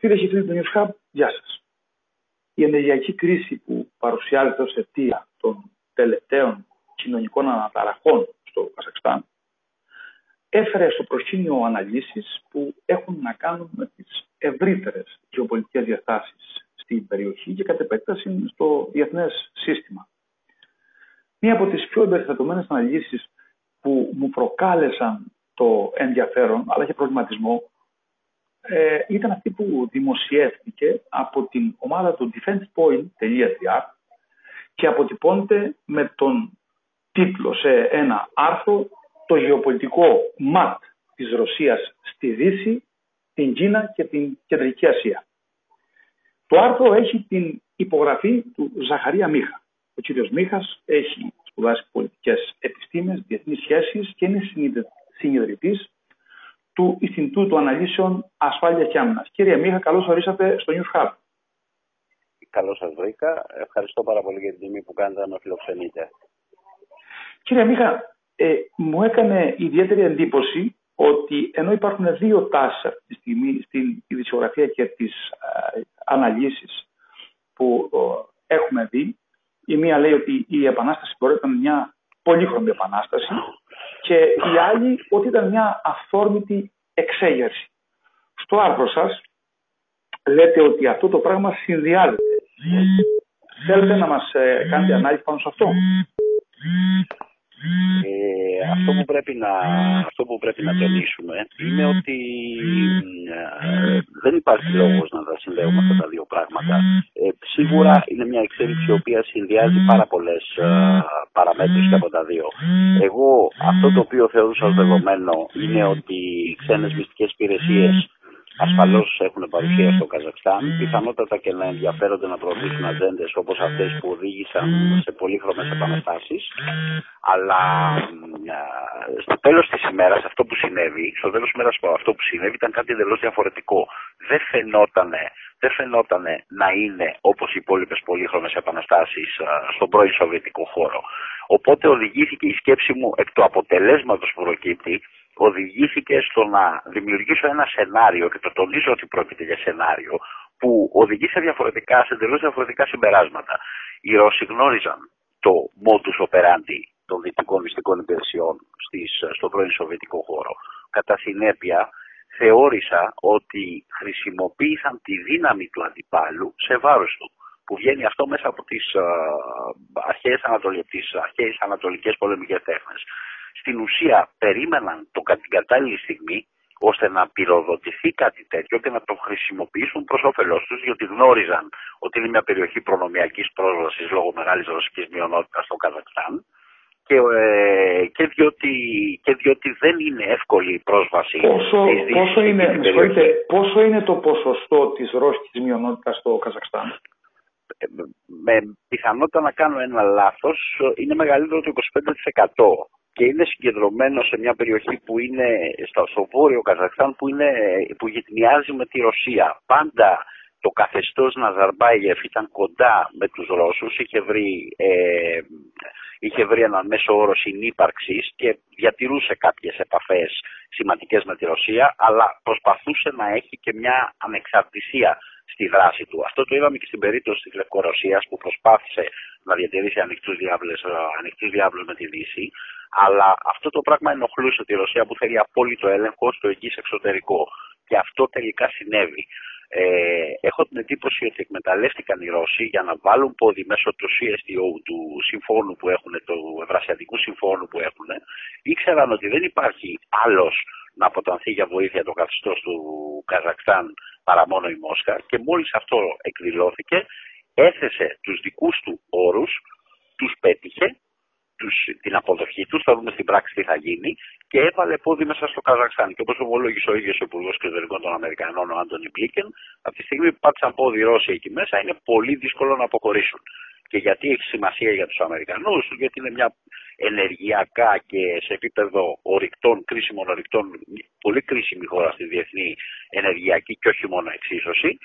Φίλε και φίλοι του News Hub, γεια σας. Η ενεργειακή κρίση που παρουσιάζεται ως αιτία των τελευταίων κοινωνικών αναταραχών στο Καζακστάν έφερε στο προσκήνιο αναλύσεις που έχουν να κάνουν με τις ευρύτερες γεωπολιτικές διαστάσεις στην περιοχή και κατ' επέκταση στο διεθνές σύστημα. Μία από τις πιο εμπεριστατωμένες αναλύσεις που μου προκάλεσαν το ενδιαφέρον αλλά και προβληματισμό ήταν αυτή που δημοσιεύτηκε από την ομάδα του defensepoint.gr και αποτυπώνεται με τον τίτλο σε ένα άρθρο «Το γεωπολιτικό ματ της Ρωσίας στη Δύση, την Κίνα και την Κεντρική Ασία». Το άρθρο έχει την υπογραφή του Ζαχαρία Μίχα. Ο κύριος Μίχας έχει σπουδάσει πολιτικές επιστήμες, διεθνείς σχέσεις και είναι συνειδητής του Ινστιτούτου Αναλύσεων Ασφάλεια και Άμυνα. Κύριε Μίχα, καλώς ορίσατε στο News Hub. Καλώς σας βρήκα. Ευχαριστώ πάρα πολύ για την τιμή που κάνετε να με φιλοξενείτε. Κύριε Μίχα, μου έκανε ιδιαίτερη εντύπωση ότι ενώ υπάρχουν δύο τάσεις αυτή τη στιγμή στην ειδησιογραφία και τις αναλύσεις που έχουμε δει, η μία λέει ότι η επανάσταση μπορεί να ήταν μια πολύχρωμη επανάσταση και η άλλη ότι ήταν μια αυθόρμητη εξέγερση. Στο άρθρο σας λέτε ότι αυτό το πράγμα συνδυάζεται. Θέλετε να μας κάνετε ανάλυση πάνω σε αυτό? Αυτό που πρέπει να τονίσουμε είναι ότι δεν υπάρχει λόγος να τα συνδέουμε αυτά τα δύο πράγματα. Σίγουρα είναι μια εξέλιξη η οποία συνδυάζει πάρα πολλές παραμέτρους και από τα δύο. Εγώ αυτό το οποίο θεωρούσα ως δεδομένο είναι ότι οι ξένες μυστικές υπηρεσίες ασφαλώς έχουν παρουσία στο Καζακστάν, πιθανότατα και να ενδιαφέρονται να προωθήσουν ατζέντες όπως αυτές που οδήγησαν σε πολύχρωμες επαναστάσεις. Αλλά στο τέλος της ημέρας αυτό που συνέβη ήταν κάτι εντελώς διαφορετικό. Δεν φαινότανε να είναι όπως οι υπόλοιπες πολύχρωμες επαναστάσεις στον πρώην Σοβιετικό χώρο. Οπότε οδηγήθηκε η σκέψη μου εκ του αποτελέσματος που προκύπτει, οδηγήθηκε στο να δημιουργήσω ένα σενάριο, και το τονίζω ότι πρόκειται για σενάριο, που οδηγεί σε εντελώς διαφορετικά συμπεράσματα. Οι Ρώσοι γνώριζαν το modus operandi των δυτικών μυστικών υπηρεσιών στον πρώην Σοβιετικό χώρο. Κατά συνέπεια, θεώρησα ότι χρησιμοποίησαν τη δύναμη του αντιπάλου σε βάρος του, που βγαίνει αυτό μέσα από τις αρχαίες ανατολικές πολεμικές τέχνες. Στην ουσία περίμεναν την κατάλληλη στιγμή ώστε να πυροδοτηθεί κάτι τέτοιο και να το χρησιμοποιήσουν προς όφελός τους, διότι γνώριζαν ότι είναι μια περιοχή προνομιακής πρόσβασης λόγω μεγάλης ρωσικής μειονότητας στο Καζακστάν και διότι δεν είναι εύκολη η πρόσβαση. Πόσο είναι το ποσοστό της ρωσικής μειονότητας στο Καζακστάν? Με πιθανότητα να κάνω ένα λάθος, είναι μεγαλύτερο το 25%. Και είναι συγκεντρωμένο σε μια περιοχή που είναι στο βόρειο Καζακστάν που γειτονιάζει με τη Ρωσία. Πάντα το καθεστώς Ναζαρμπάιεφ ήταν κοντά με τους Ρώσους, είχε βρει έναν μέσο όρο συνύπαρξης και διατηρούσε κάποιες επαφές σημαντικές με τη Ρωσία, αλλά προσπαθούσε να έχει και μια ανεξαρτησία στη δράση του. Αυτό το είδαμε και στην περίπτωση της Λευκορωσίας που προσπάθησε να διατηρήσει ανοιχτούς διάβλους με τη Δύση, αλλά αυτό το πράγμα ενοχλούσε τη Ρωσία που θέλει απόλυτο έλεγχο στο εγγύς εξωτερικό. Και αυτό τελικά συνέβη. Έχω την εντύπωση ότι εκμεταλλεύτηκαν οι Ρώσοι για να βάλουν πόδι μέσω του CSTO, του συμφώνου που έχουν, του Ευρασιατικού συμφώνου που έχουν. Ήξεραν ότι δεν υπάρχει άλλος να αποτανθεί για βοήθεια το καθεστώς του Καζακστάν παρά μόνο η Μόσχα, και μόλις αυτό εκδηλώθηκε, έθεσε τους δικούς του όρους, τους πέτυχε, την αποδοχή τους, θα δούμε στην πράξη τι θα γίνει, και έβαλε πόδι μέσα στο Καζακστάν. Και όπως ομολόγησε ο ίδιος ο Υπουργός Εξωτερικών των Αμερικανών, ο Άντονι Μπλίνκεν, από τη στιγμή που πάτησαν πόδι οι Ρώσοι εκεί μέσα, είναι πολύ δύσκολο να αποχωρήσουν. Και γιατί έχει σημασία για τους Αμερικανούς? Γιατί είναι μια ενεργειακά και σε επίπεδο κρίσιμων ορυκτών, πολύ κρίσιμη χώρα στη διεθνή ενεργειακή και όχι μόνο εξίσωση.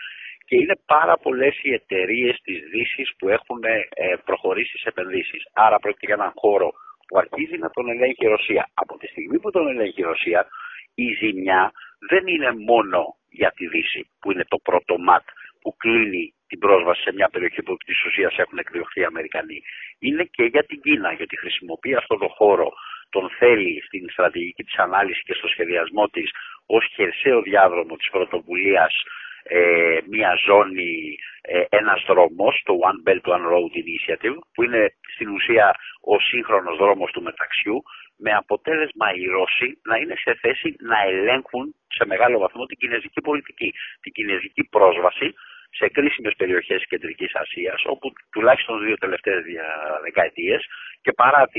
Και είναι πάρα πολλές οι εταιρείες της Δύσης που έχουν προχωρήσει σε επενδύσεις. Άρα πρόκειται για έναν χώρο που αρχίζει να τον ελέγχει η Ρωσία. Από τη στιγμή που τον ελέγχει η Ρωσία, η ζημιά δεν είναι μόνο για τη Δύση, που είναι το πρώτο ΜΑΤ που κλείνει την πρόσβαση σε μια περιοχή που επί της ουσίας έχουν εκδιωχθεί οι Αμερικανοί. Είναι και για την Κίνα, γιατί χρησιμοποιεί αυτόν τον χώρο, τον θέλει στην στρατηγική της ανάλυση και στο σχεδιασμό της ως χερσαίο διάδρομο της πρωτοβουλίας, μια ζώνη, ένας δρόμος, το One Belt, One Road Initiative, που είναι στην ουσία ο σύγχρονος δρόμος του μεταξιού, με αποτέλεσμα οι Ρώσοι να είναι σε θέση να ελέγχουν σε μεγάλο βαθμό την κινέζικη πολιτική, την κινέζικη πρόσβαση σε κρίσιμες περιοχές της Κεντρικής Ασίας, όπου τουλάχιστον δύο τελευταίες δεκαετίες, και παρά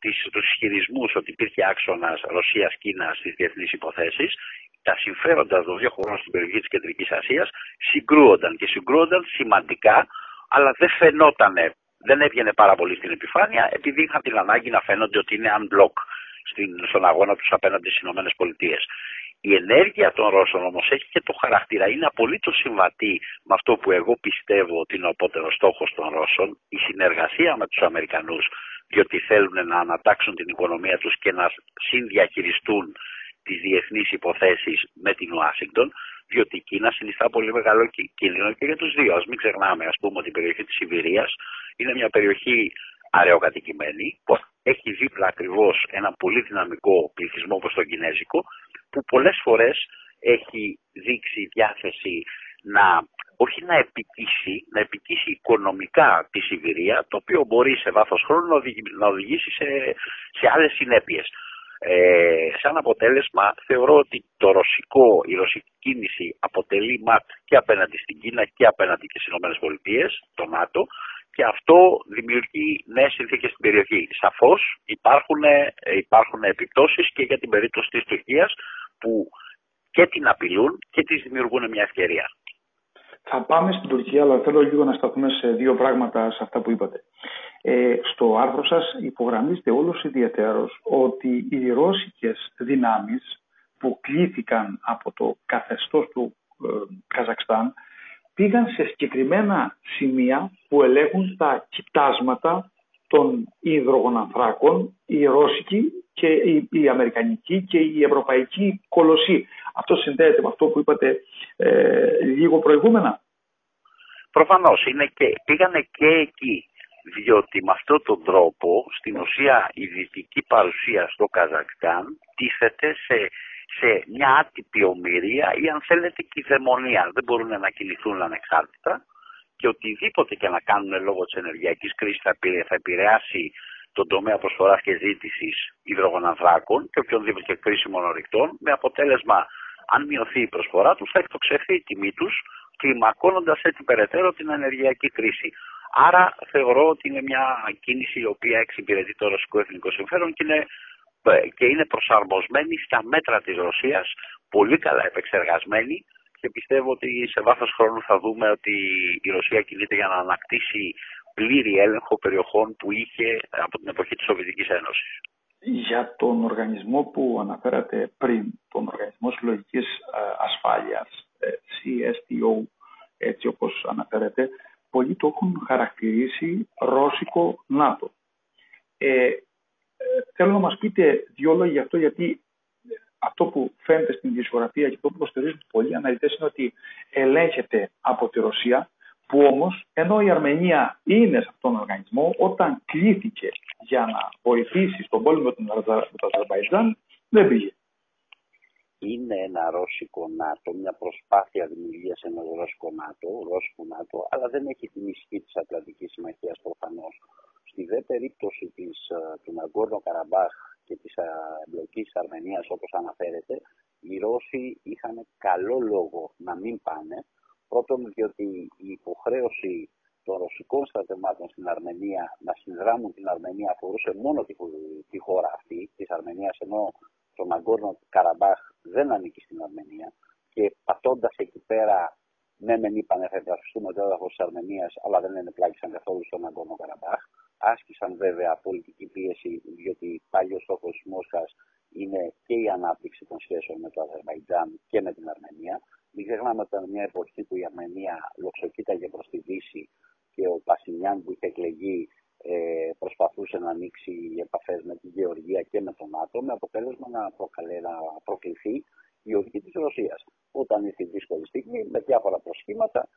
τους ισχυρισμούς ότι υπήρχε άξονας Ρωσίας-Κίνας στις διεθνείς υποθέσεις, τα συμφέροντα των δύο χωρών στην περιοχή της Κεντρικής Ασίας συγκρούονταν και συγκρούονταν σημαντικά, αλλά δεν φαινότανε, δεν έβγαινε πάρα πολύ στην επιφάνεια, επειδή είχαν την ανάγκη να φαίνονται ότι είναι unblock στον αγώνα τους απέναντι στις ΗΠΑ. Η ενέργεια των Ρώσων όμως έχει και το χαρακτήρα, είναι απολύτως συμβατή με αυτό που εγώ πιστεύω ότι είναι ο απότερος στόχος των Ρώσων, η συνεργασία με τους Αμερικανούς, διότι θέλουν να ανατάξουν την οικονομία τους και να συνδιαχειριστούν τις διεθνείς υποθέσεις με την Ουάσιγκτον, διότι η Κίνα συνιστά πολύ μεγάλο κίνδυνο και για τους δύο. Ας μην ξεχνάμε, ας πούμε, ότι η περιοχή της Ιβηρίας είναι μια περιοχή αραιοκατοικημένη, που έχει δίπλα ακριβώς ένα πολύ δυναμικό πληθυσμό όπως τον κινέζικο, που πολλές φορές έχει δείξει διάθεση να επικίσει οικονομικά τη Σιβηρία, το οποίο μπορεί σε βάθος χρόνου να οδηγήσει σε άλλες συνέπειες. Σαν αποτέλεσμα, θεωρώ ότι η ρωσική κίνηση αποτελεί ΜΑΤ και απέναντι στην Κίνα και απέναντι και στις ΗΠΑ, το ΝΑΤΟ, και αυτό δημιουργεί νέες συνθήκες στην περιοχή. Σαφώς υπάρχουν επιπτώσεις και για την περίπτωση της Τουρκίας, που και την απειλούν και της δημιουργούν μια ευκαιρία. Θα πάμε στην Τουρκία, αλλά θέλω λίγο να σταθούμε σε δύο πράγματα σε αυτά που είπατε. Στο άρθρο σας υπογραμμίζετε όλος ιδιαιτέρως ότι οι ρώσικες δυνάμεις που κλήθηκαν από το καθεστώς του Καζακστάν πήγαν σε συγκεκριμένα σημεία που ελέγχουν τα κοιτάσματα των υδρογονανθράκων, η ρώσικη και η αμερικανική και η ευρωπαϊκή κολοσσή. Αυτό συνδέεται με αυτό που είπατε λίγο προηγούμενα. Προφανώς, πήγανε και εκεί, διότι με αυτόν τον τρόπο στην ουσία η δυτική παρουσία στο Καζακστάν τίθεται σε μια άτυπη ομοιρία ή αν θέλετε και ιδαιμονία. Δεν μπορούν να κινηθούν ανεξάρτητα και οτιδήποτε και να κάνουν λόγω της ενεργειακής κρίσης θα επηρεάσει τον τομέα προσφοράς και ζήτησης υδρογονανθράκων και οποιονδήποτε κρίσιμων ορυκτών, με αποτέλεσμα αν μειωθεί η προσφορά τους θα εκτοξευθεί η τιμή τους, κλιμακώνοντας έτσι περαιτέρω την ενεργειακή κρίση. Άρα θεωρώ ότι είναι μια κίνηση η οποία εξυπηρετεί το ρωσικό εθνικό συμφέρον και είναι προσαρμοσμένη στα μέτρα της Ρωσίας, πολύ καλά επεξεργασμένη, και πιστεύω ότι σε βάθος χρόνου θα δούμε ότι η Ρωσία κινείται για να ανακτήσει πλήρη έλεγχο περιοχών που είχε από την εποχή της Σοβιετικής Ένωσης. Για τον οργανισμό που αναφέρατε πριν, τον Οργανισμό Συλλογικής Ασφάλειας, CSTO, έτσι όπως αναφέρατε, πολλοί το έχουν χαρακτηρίσει ρώσικο ΝΑΤΟ. Θέλω να μας πείτε δύο λόγια γι' αυτό, γιατί αυτό που φαίνεται στην δημοσιογραφία και αυτό που υποστηρίζουν πολλοί αναλυτές είναι ότι ελέγχεται από τη Ρωσία, που όμως, ενώ η Αρμενία είναι σε αυτόν τον οργανισμό, όταν κλήθηκε για να βοηθήσει στον πόλεμο του Αζερμπαϊτζάν, δεν πήγε. Είναι ένα ρώσικο ΝΑΤΟ, μια προσπάθεια δημιουργίας ενός ρώσικου ΝΑΤΟ, αλλά δεν έχει την ισχύ της Ατλαντικής Συμμαχίας προφανώς. Στη δε περίπτωση του Ναγκόρνο-Καραμπάχ και της εμπλοκής της Αρμενίας, όπως αναφέρεται, οι Ρώσοι είχαν καλό λόγο να μην πάνε. Πρώτον, διότι η υποχρέωση των ρωσικών στρατευμάτων στην Αρμενία να συνδράμουν την Αρμενία αφορούσε μόνο τη χώρα αυτή, της Αρμενίας, ενώ το Ναγκόρνο-Καραμπάχ δεν ανήκει στην Αρμενία, και πατώντας εκεί πέρα, ναι, μεν είπανε θα υπερασπιστούμε το έδαφος της Αρμενίας, αλλά δεν ενεπλάκησαν καθόλου στον Ναγκόρνο-Καραμπάχ. Άσκησαν βέβαια πολιτική πίεση, διότι πάλι ο στόχος της Μόσχας είναι και η ανάπτυξη των σχέσεων με το Αζερβαϊτζάν και με την Αρμενία. Μην ξεχνάμε ότι ήταν μια εποχή που η Αρμενία λοξοκοίταγε προς τη Δύση και ο Πασινιάν που είχε εκλεγεί προσπαθούσε να ανοίξει επαφές με τη Γεωργία και με τον ΝΑΤΟ, με αποτέλεσμα να προκληθεί η οχή της Ρωσίας, όταν ήρθε η δύσκολη στιγμή με διάφορα προσχήματα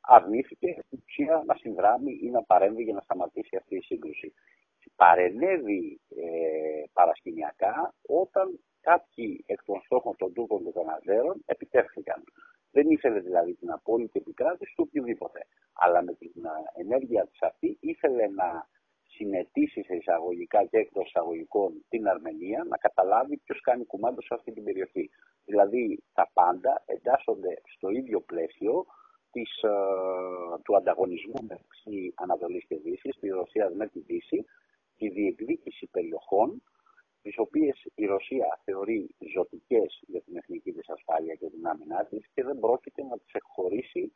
αρνήθηκε στην ουσία να συνδράμει ή να παρέμβει για να σταματήσει αυτή η σύγκρουση. Παρενέβη παρασκηνιακά όταν κάποιοι εκ των στόχων των Τούρκων και των Αζέρων επιτεύχθηκαν. Δεν ήθελε δηλαδή την απόλυτη επικράτηση του οποιοδήποτε. Αλλά με την ενέργεια της αυτή ήθελε να συνετίσει σε εισαγωγικά και εκτός εισαγωγικών την Αρμενία, να καταλάβει ποιος κάνει κουμάντο σε αυτή την περιοχή. Δηλαδή τα πάντα εντάσσονται στο ίδιο πλαίσιο του ανταγωνισμού μεταξύ Ανατολής και Δύσης, της Ρωσίας με τη Δύση, τη διεκδίκηση περιοχών, τις οποίες η Ρωσία θεωρεί ζωτικές για την εθνική της ασφάλεια και την άμυνά της και δεν πρόκειται να τις εκχωρήσει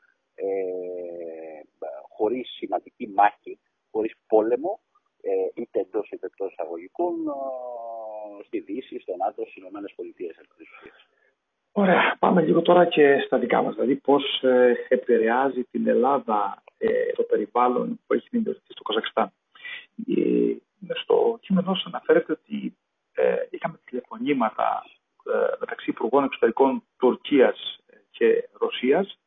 χωρίς σημαντική μάχη, χωρίς πόλεμο, είτε εντός είτε εκτός εισαγωγικών, στη Δύση, στο ΝΑΤΟ, στις ΗΠΑ. Ωραία, πάμε λίγο τώρα και στα δικά μας. Δηλαδή, πώς επηρεάζει την Ελλάδα το περιβάλλον που έχει δημιουργηθεί στο Καζακστάν. Στο κείμενό σας αναφέρεται ότι είχαμε τηλεφωνήματα μεταξύ Υπουργών Εξωτερικών Τουρκίας και Ρωσίας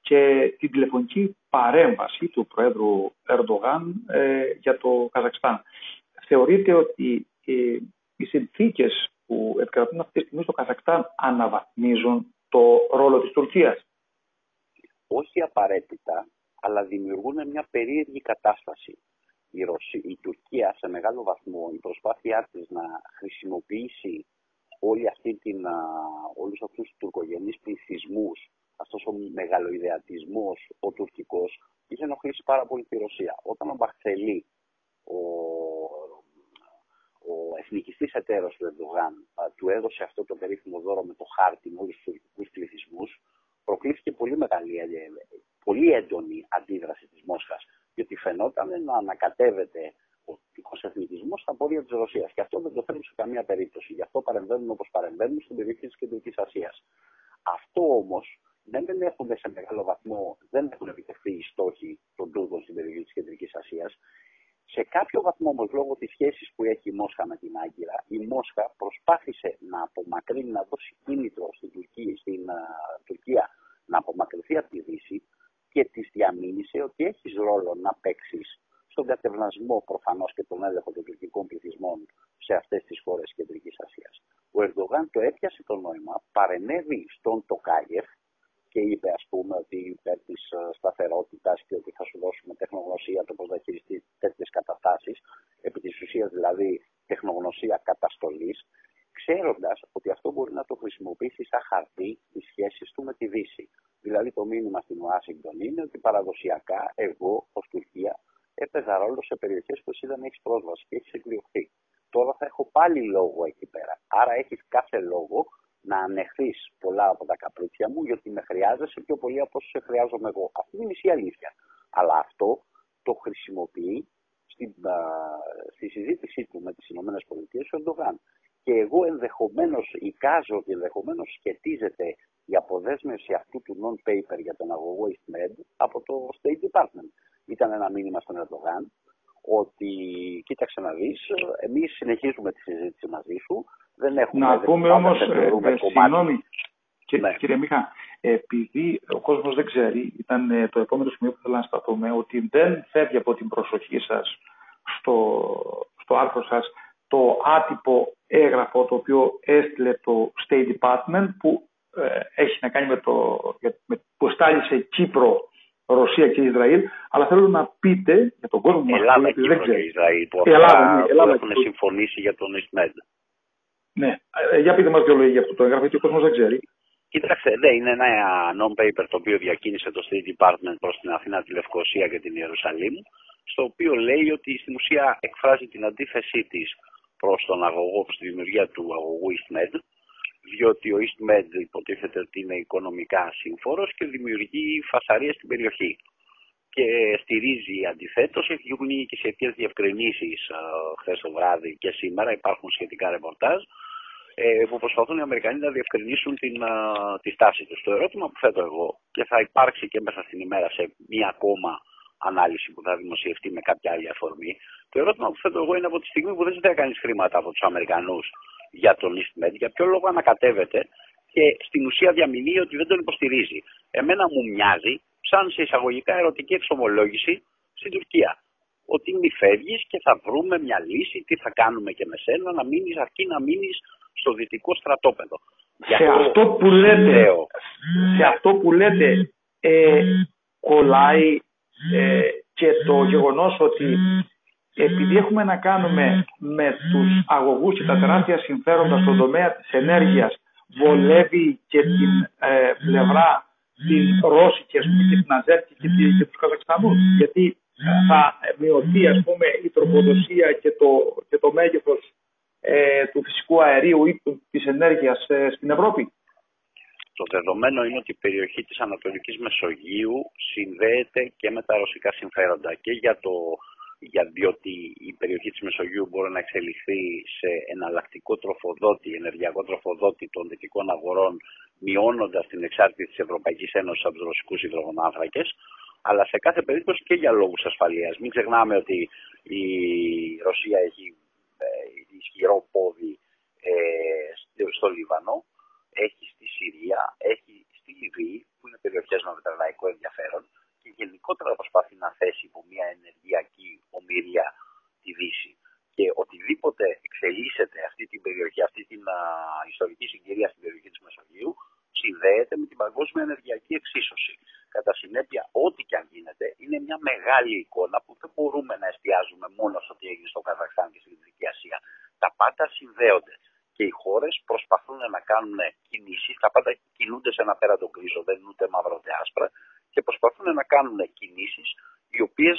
και την τηλεφωνική παρέμβαση του Προέδρου Ερντογάν για το Καζακστάν. Θεωρείτε ότι οι συνθήκες που επικρατούν αυτή τη στιγμή στο Καζακστάν αναβαθμίζουν το ρόλο της Τουρκίας? Όχι απαραίτητα, αλλά δημιουργούν μια περίεργη κατάσταση. Η Τουρκία σε μεγάλο βαθμό, η προσπάθειά της να χρησιμοποιήσει όλους αυτούς τους τουρκογενείς πληθυσμούς, αυτός ο μεγαλοειδεατισμός, ο τουρκικός, είχε ενοχλήσει πάρα πολύ τη Ρωσία. Όταν ο Μπαχτσελή, ο εθνικιστής εταίρος του Ερντογάν, του έδωσε αυτό το περίφημο δώρο με το χάρτη με όλους τους τουρκικούς πληθυσμούς, προκλήθηκε πολύ έντονη αντίδραση της Μόσχας. Γιατί φαινόταν να ανακατεύεται ο τουρκικός εθνικισμός στα πόδια της Ρωσίας. Και αυτό δεν το θέλουν σε καμία περίπτωση. Γι' αυτό παρεμβαίνουν όπως παρεμβαίνουν στην περιοχή της Κεντρικής Ασίας. Αυτό όμως δεν έχουν σε μεγάλο βαθμό, δεν έχουν επιτευχθεί οι στόχοι των Τούρκων στην περιοχή της Κεντρικής Ασίας. Σε κάποιο βαθμό όμως, λόγω της σχέσης που έχει η Μόσχα με την Άγκυρα, η Μόσχα προσπάθησε να απομακρύνει, να δώσει κίνητρο στην Τουρκία να απομακρυνθεί από τη Δύση και της διαμήνυσε ότι έχεις ρόλο να παίξεις στον κατευνασμό προφανώς και τον έλεγχο των τουρκικών πληθυσμών σε αυτές τις χώρες της Κεντρικής Ασίας. Ο Ερντογάν το έπιασε το νόημα, παρενέβη στον Τοκάγεφ και είπε, ας πούμε, ότι υπέρ της σταθερότητας και ότι θα σου δώσουμε τεχνογνωσία το πώς θα χειριστεί τέτοιες καταστάσεις, επί της ουσίας δηλαδή τεχνογνωσία καταστολής, ξέροντας ότι αυτό μπορεί να το χρησιμοποιήσει σαν χαρτί τις σχέσεις του με τη Δύση. Δηλαδή το μήνυμα στην Ουάσιγκτον είναι ότι παραδοσιακά εγώ ως Τουρκία έπαιζα ρόλο σε περιοχές που εσύ δεν έχεις πρόσβαση και έχεις εκδιωχθεί. Τώρα θα έχω πάλι λόγο εκεί πέρα. Άρα έχεις κάθε λόγο να ανεχθείς πολλά από τα καπρίτσια μου, γιατί με χρειάζεσαι πιο πολύ από όσο σε χρειάζομαι εγώ. Αυτή είναι η μισή αλήθεια. Αλλά αυτό το χρησιμοποιεί στη συζήτησή του με τις ΗΠΑ ο Ερντογάν. Και εγώ ενδεχομένως εικάζω ότι ενδεχομένως σχετίζεται η αποδέσμευση αυτού του non-paper για τον αγωγό EastMed από το State Department. Ήταν ένα μήνυμα στον Ερντογάν ότι κοίταξε να δεις, εμείς συνεχίζουμε τη συζήτηση μαζί σου. Δεν έχουμε να πούμε όμως, συγγνώμη, κύριε Μίχα, επειδή ο κόσμος δεν ξέρει, ήταν το επόμενο σημείο που θέλω να σταθούμε, ότι δεν φεύγει από την προσοχή σας στο άρθρο σας το άτυπο έγγραφο το οποίο έστειλε το State Department που έχει να κάνει που στάλισε Κύπρο, Ρωσία και Ισραήλ, αλλά θέλω να πείτε για τον κόσμο μας. Ελλάδα, Κύπρο δεν ξέρει. Και Ισραήλ που έχουν συμφωνήσει για τον EastMed. Ναι, για πείτε μας δύο λόγια για αυτό το έγγραφο, γιατί ο κόσμος δεν ξέρει. Κοίταξε, είναι ένα non-paper το οποίο διακίνησε το State Department προς την Αθήνα, τη Λευκοσία και την Ιερουσαλήμ, στο οποίο λέει ότι στην ουσία εκφράζει την αντίθεσή της προς τον αγωγό, προς τη δημιουργία του αγωγού EastMed, διότι ο EastMed υποτίθεται ότι είναι οικονομικά σύμφορος και δημιουργεί φασαρία στην περιοχή. Και στηρίζει αντιθέτως, έχουν και σχετικές διευκρινήσεις χθες το βράδυ και σήμερα, υπάρχουν σχετικά ρεπορτάζ, που προσπαθούν οι Αμερικανοί να διευκρινίσουν τη στάση τους. Το ερώτημα που θέτω εγώ, και θα υπάρξει και μέσα στην ημέρα σε μία ακόμα ανάλυση που θα δημοσιευτεί με κάποια άλλη αφορμή, το ερώτημα που θέτω εγώ είναι από τη στιγμή που δεν ζητάει κανείς χρήματα από τους Αμερικανούς για τον EastMed, για ποιο λόγο ανακατεύεται και στην ουσία διαμηνύει ότι δεν τον υποστηρίζει. Εμένα μου μοιάζει σαν σε εισαγωγικά ερωτική εξομολόγηση στην Τουρκία. Ότι μη φεύγεις και θα βρούμε μια λύση, τι θα κάνουμε και με σένα, να μείνεις, αρκεί να μείνεις στο δυτικό στρατόπεδο. Σε αυτό που λέτε, κολλάει και το γεγονός ότι επειδή έχουμε να κάνουμε με τους αγωγούς και τα τεράστια συμφέροντα στον τομέα της ενέργειας, βολεύει και την πλευρά την Ρώσικη, ας πούμε, και την Αζέρκη και τους Καζακστανούς. Γιατί θα μειωθεί, ας πούμε, η τροποδοσία και το μέγεθος του φυσικού αερίου ή της ενέργειας στην Ευρώπη. Το δεδομένο είναι ότι η περιοχή της Ανατολικής Μεσογείου συνδέεται και με τα ρωσικά συμφέροντα και διότι η περιοχή της Μεσογείου μπορεί να εξελιχθεί σε εναλλακτικό τροφοδότη, ενεργειακό τροφοδότη των δυτικών αγορών, μειώνοντας την εξάρτηση της Ευρωπαϊκής Ένωσης από τους ρωσικούς υδρογονάνθρακες, αλλά σε κάθε περίπτωση και για λόγους ασφαλείας. Μην ξεχνάμε ότι η Ρωσία έχει ισχυρό πόδι στο Λίβανο, έχει στη Συρία, έχει στη Λιβύη, που είναι περιοχές με μεταναϊκό ενδιαφέρον, και γενικότερα προσπαθεί να θέσει υπό μια ενεργειακή ομοιρία τη Δύση. Και οτιδήποτε εξελίσσεται αυτή την περιοχή, αυτή την ιστορική συγκυρία στην περιοχή της Μεσογείου, συνδέεται με την παγκόσμια ενεργειακή εξίσωση. Κατά συνέπεια, ό,τι και αν γίνεται, είναι μια μεγάλη εικόνα που δεν μπορούμε να εστιάζουμε μόνο στο τι έγινε στο Καζακστάν και στην Κεντρική Ασία. Τα πάντα συνδέονται και οι χώρες προσπαθούν να κάνουν κινήσεις. Τα πάντα κινούνται σε ένα πέρα τον κρίζο, δεν είναι ούτε μαύρο ούτε άσπρα, και προσπαθούν να κάνουν κινήσεις οι οποίες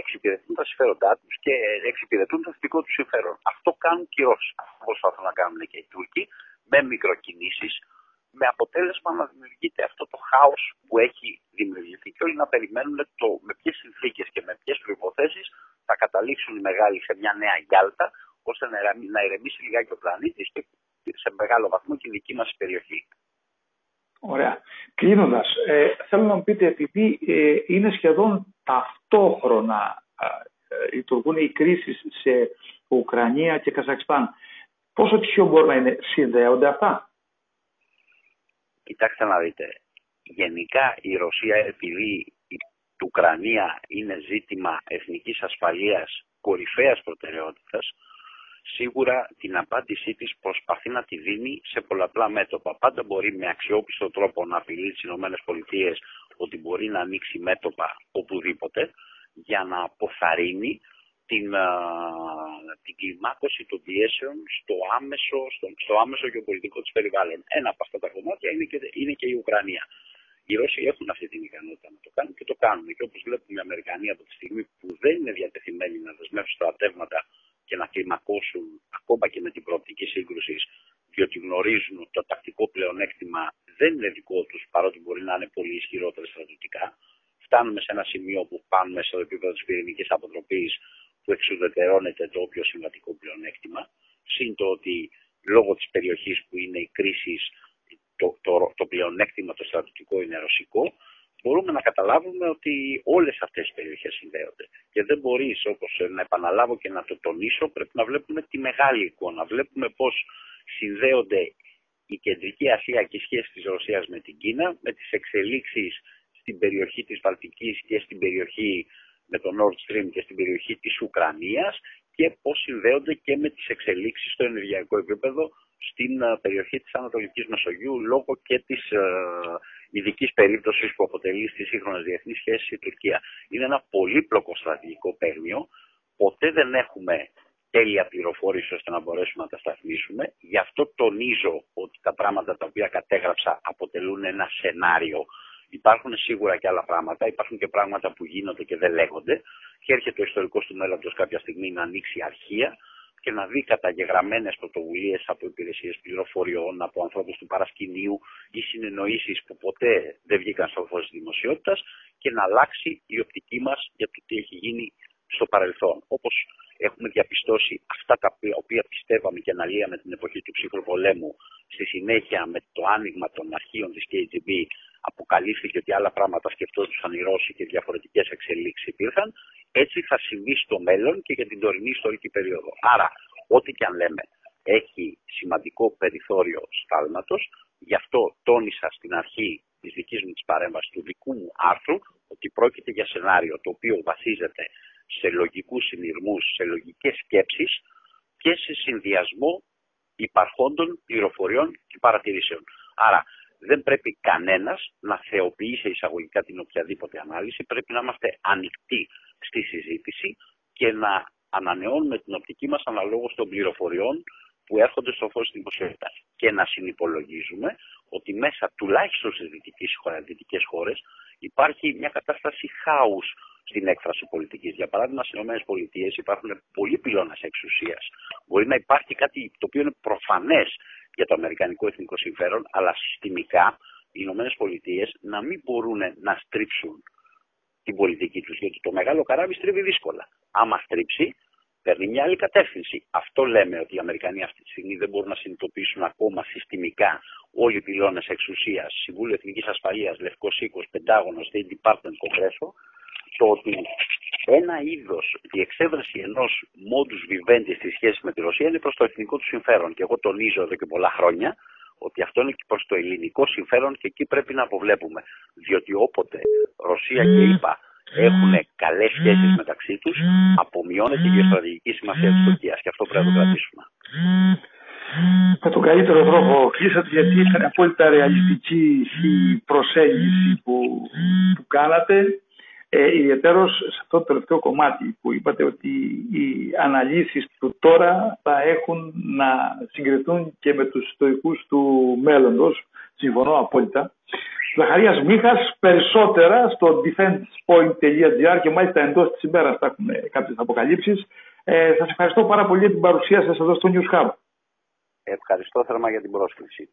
εξυπηρετούν τα συμφέροντά τους και εξυπηρετούν το εθνικό τους συμφέρον. Αυτό κάνουν και οι Ρώσοι. Αυτό προσπαθούν να κάνουν και οι Τούρκοι με μικροκινήσεις, με αποτέλεσμα να δημιουργείται αυτό το χάος που έχει δημιουργηθεί και όλοι να περιμένουν με ποιες συνθήκες και με ποιες προϋποθέσεις θα καταλήξουν οι μεγάλοι σε μια νέα Γιάλτα, ώστε να ηρεμήσει λιγάκι ο πλανήτης και σε μεγάλο βαθμό και η δική μας περιοχή. Ωραία. Κλείνοντας, θέλω να μου πείτε, επειδή είναι σχεδόν ταυτόχρονα λειτουργούν οι κρίσεις σε Ουκρανία και Καζακστάν, πόσο τυχαίο μπορεί να είναι, συνδέονται αυτά? Κοιτάξτε να δείτε, γενικά η Ρωσία, επειδή η Ουκρανία είναι ζήτημα εθνικής ασφαλείας κορυφαίας προτεραιότητας, σίγουρα την απάντησή της προσπαθεί να τη δίνει σε πολλαπλά μέτωπα. Πάντα μπορεί με αξιόπιστο τρόπο να απειλεί τις ΗΠΑ ότι μπορεί να ανοίξει μέτωπα οπουδήποτε για να αποθαρρύνει την κλιμάκωση των πιέσεων στο άμεσο γεωπολιτικό της περιβάλλον. Ένα από αυτά τα κομμάτια είναι και η Ουκρανία. Οι Ρώσοι έχουν αυτή την ικανότητα να το κάνουν και το κάνουν. Και όπως βλέπουμε, οι Αμερικανοί από τη στιγμή που δεν είναι διατεθειμένοι να δεσμεύσουν στρατεύματα και να κλιμακώσουν ακόμα και με την προοπτική σύγκρουση, διότι γνωρίζουν ότι το τακτικό πλεονέκτημα δεν είναι δικό τους, παρότι μπορεί να είναι πολύ ισχυρότερο στρατιωτικά. Φτάνουμε σε ένα σημείο που πάμε στο επίπεδο της πυρηνικής αποτροπής, που εξουδετερώνεται το όποιο συμβατικό πλεονέκτημα. Συν το ότι λόγω της περιοχής που είναι η κρίση, το πλεονέκτημα το στρατιωτικό είναι ρωσικό. Μπορούμε να καταλάβουμε ότι όλες αυτές οι περιοχές συνδέονται. Και δεν μπορείς, όπως να επαναλάβω και να το τονίσω, πρέπει να βλέπουμε τη μεγάλη εικόνα. Βλέπουμε πώς συνδέονται η Κεντρική Ασία και οι σχέσεις της Ρωσίας με την Κίνα, με τις εξελίξεις στην περιοχή της Βαλτικής και στην περιοχή με το Nord Stream και στην περιοχή της Ουκρανίας, και πώς συνδέονται και με τις εξελίξεις στο ενεργειακό επίπεδο στην περιοχή της Ανατολικής Μεσογείου, λόγω και της ειδικής περίπτωσης που αποτελεί στις σύγχρονες διεθνείς σχέσεις η Τουρκία. Είναι ένα πολύπλοκο στρατηγικό παίγνιο. Ποτέ δεν έχουμε τέλεια πληροφόρηση ώστε να μπορέσουμε να τα σταθμίσουμε. Γι' αυτό τονίζω ότι τα πράγματα τα οποία κατέγραψα αποτελούν ένα σενάριο. Υπάρχουν σίγουρα και άλλα πράγματα, υπάρχουν και πράγματα που γίνονται και δεν λέγονται. Και έρχεται ο ιστορικός του μέλλοντος κάποια στιγμή να ανοίξει αρχεία και να δει καταγεγραμμένες πρωτοβουλίες από υπηρεσίες πληροφοριών, από ανθρώπους του παρασκηνίου ή συνεννοήσεις που ποτέ δεν βγήκαν στο φως της δημοσιότητας, και να αλλάξει η οπτική μας για το τι έχει γίνει στο παρελθόν. Όπως έχουμε διαπιστώσει αυτά τα οποία πιστεύαμε και αναλύαμε την εποχή του ψυχρού πολέμου, στη συνέχεια με το άνοιγμα των αρχείων της KGB αποκαλύφθηκε ότι άλλα πράγματα σκεφτόντουσαν οι Ρώσοι και διαφορετικές εξελίξεις υπήρχαν. Έτσι θα συμβεί στο μέλλον και για την τωρινή ιστορική περίοδο. Άρα, ό,τι και αν λέμε, έχει σημαντικό περιθώριο σφάλματος. Γι' αυτό τόνισα στην αρχή της δικής μου της παρέμβασης, του δικού μου άρθρου, ότι πρόκειται για σενάριο το οποίο βασίζεται σε λογικούς συνειρμούς, σε λογικές σκέψεις και σε συνδυασμό υπαρχόντων πληροφοριών και παρατηρήσεων. Άρα δεν πρέπει κανένας να θεοποιεί σε εισαγωγικά την οποιαδήποτε ανάλυση, πρέπει να είμαστε ανοιχτοί στη συζήτηση και να ανανεώνουμε την οπτική μας αναλόγως των πληροφοριών που έρχονται στο φως της δημοσιότητας και να συνυπολογίζουμε ότι μέσα τουλάχιστον στις δυτικές χώρες υπάρχει μια κατάσταση χάους στην έκφραση πολιτικής. Για παράδειγμα, στις ΗΠΑ υπάρχουν πολλοί πυλώνες εξουσίας. Μπορεί να υπάρχει κάτι το οποίο είναι προφανές για το αμερικανικό εθνικό συμφέρον, αλλά συστημικά οι ΗΠΑ να μην μπορούν να στρίψουν την πολιτική τους, γιατί το μεγάλο καράβι στρίβει δύσκολα. Άμα στρίψει, παίρνει μια άλλη κατεύθυνση. Αυτό λέμε ότι οι Αμερικανοί αυτή τη στιγμή δεν μπορούν να συνειδητοποιήσουν ακόμα συστημικά όλοι οι πυλώνες εξουσίας, Συμβούλιο Εθνικής Ασφαλείας, Λευκός Οίκος, Πεντάγωνο, State Department, Κογκρέσο, το ότι ένα είδος διεξέβρεση ενός modus vivendi στη σχέση με τη Ρωσία είναι προς το εθνικό του συμφέρον. Και εγώ τονίζω εδώ και πολλά χρόνια ότι αυτό είναι και προς το ελληνικό συμφέρον και εκεί πρέπει να αποβλέπουμε. Διότι όποτε Ρωσία και ΗΠΑ έχουν καλές σχέσεις μεταξύ τους, απομειώνεται η γεωστρατηγική σημασία της Τουρκίας. Και αυτό πρέπει να το κρατήσουμε. Με τον καλύτερο τρόπο κλείσατε, γιατί ήταν απόλυτα ρεαλιστική η προσέγγιση που κάνατε. Ιδιαίτερος σε αυτό το τελευταίο κομμάτι που είπατε ότι οι αναλύσεις του τώρα θα έχουν να συγκριθούν και με τους στοικούς του μέλλοντος. Συμφωνώ απόλυτα. Ζαχαρίας Μίχας, περισσότερα στο defensepoint.gr και μάλιστα εντός της ημέρας θα έχουμε κάποιες αποκαλύψεις. Σας ευχαριστώ πάρα πολύ για την παρουσία σας εδώ στο News Hub. Ευχαριστώ θερμά για την πρόσκληση.